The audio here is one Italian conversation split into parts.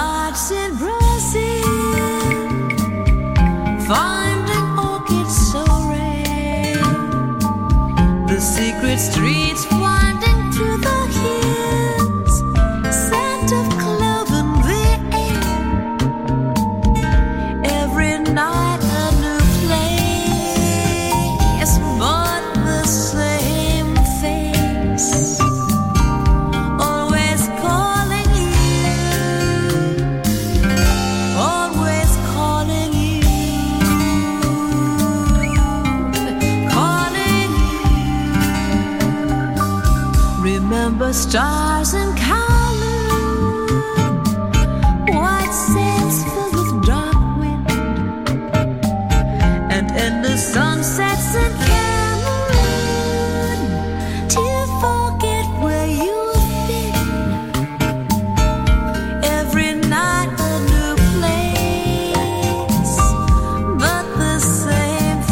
nights in Brazil, finding orchids so rare, the secret streets winding through the hills, scent of clove in the air, every night a new place, but the same face. Remember stars in color, white sails filled with dark wind, and endless sunsets in Cameroon, till forget where you've been. Every night a new place, but the same face.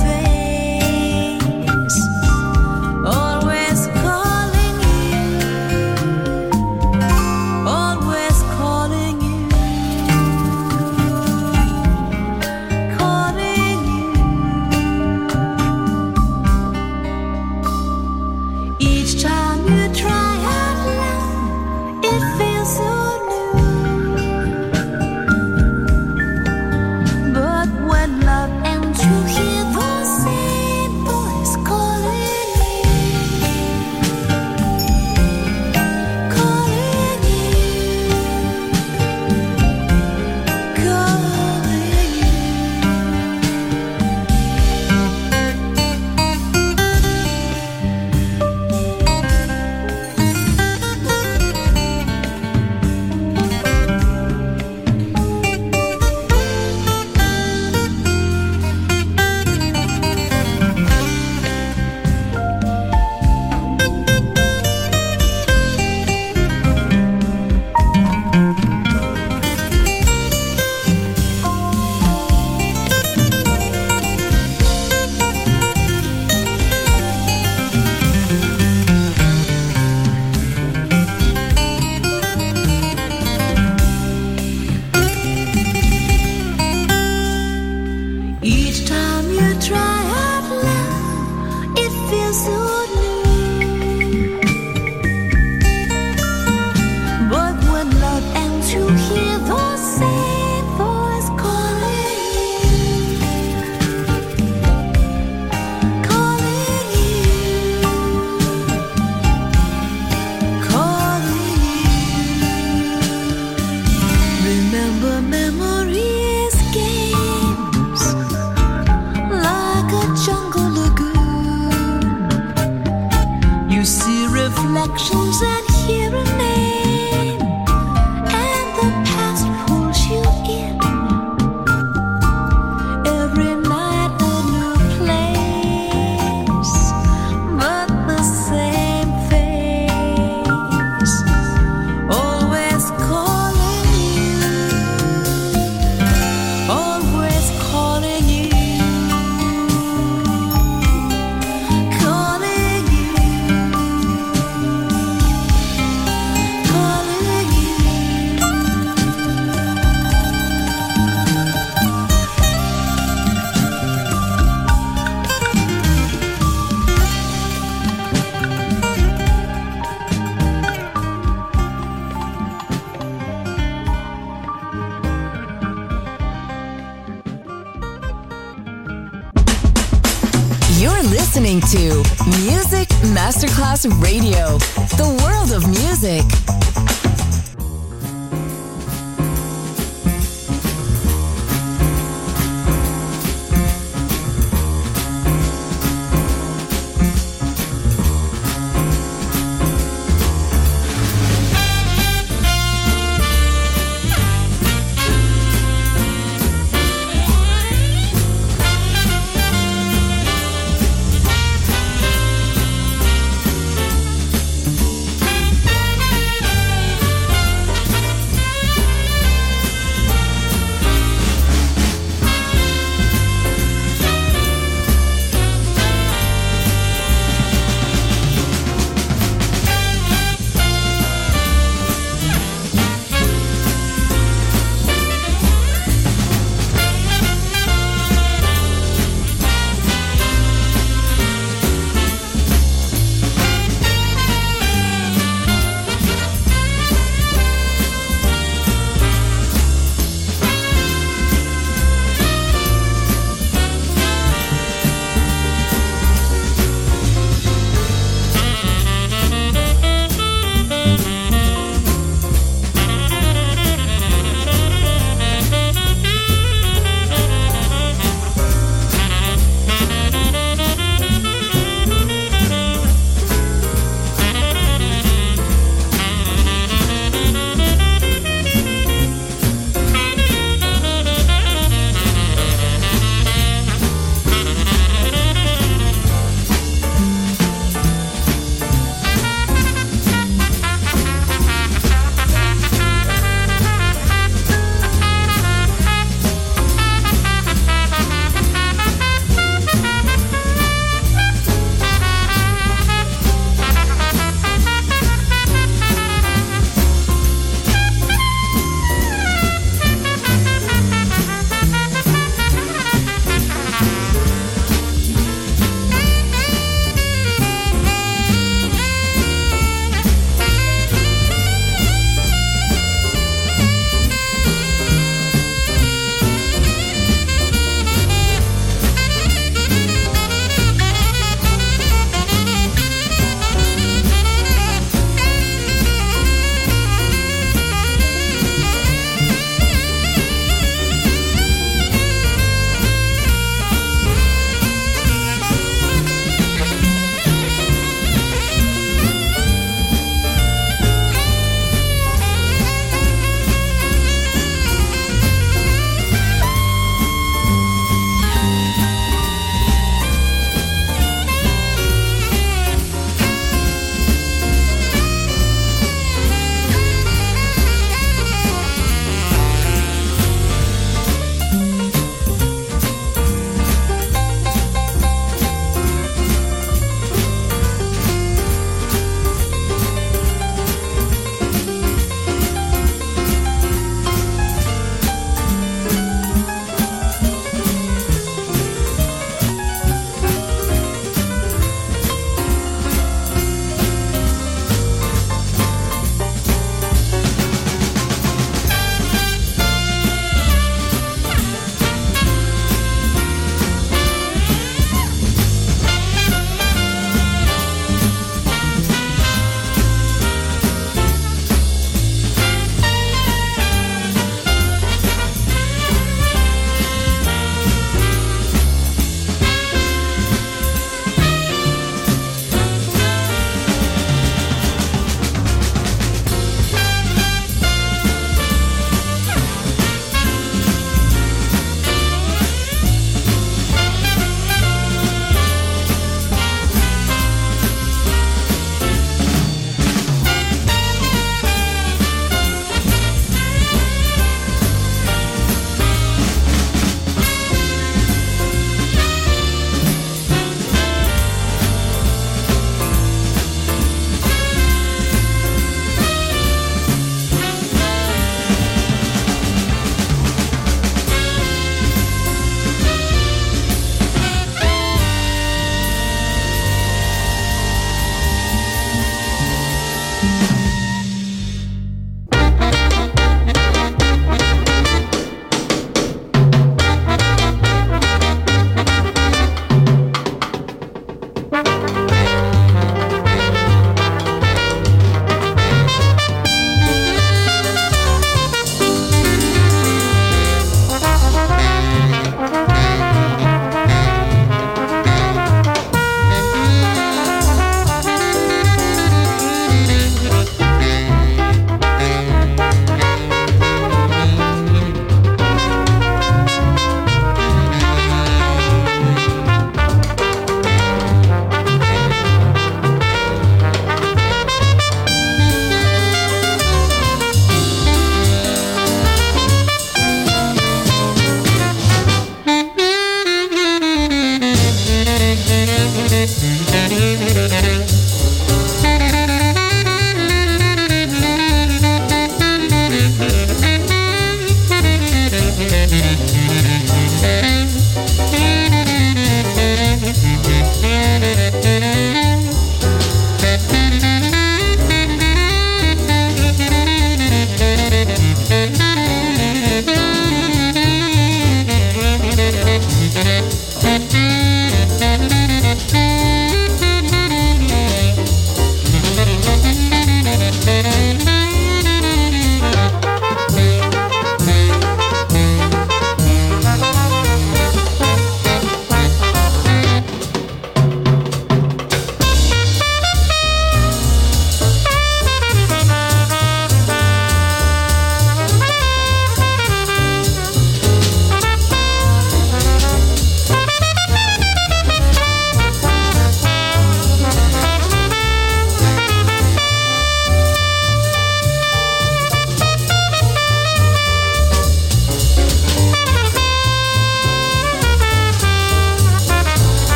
To Music Masterclass Radio, the world of music.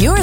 You're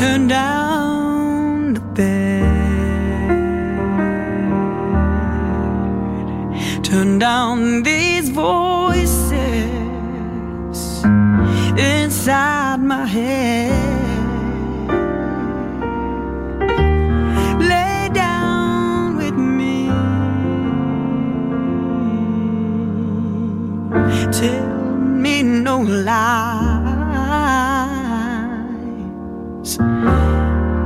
turn down the bed, turn down these voices inside my head. Lay down with me till me no lies,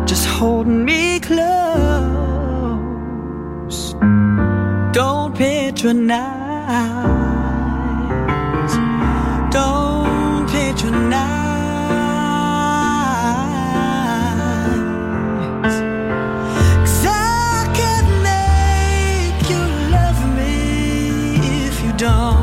just hold me close, don't patronize, don't patronize, 'cause I can't make you love me if you don't.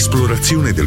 L'esplorazione del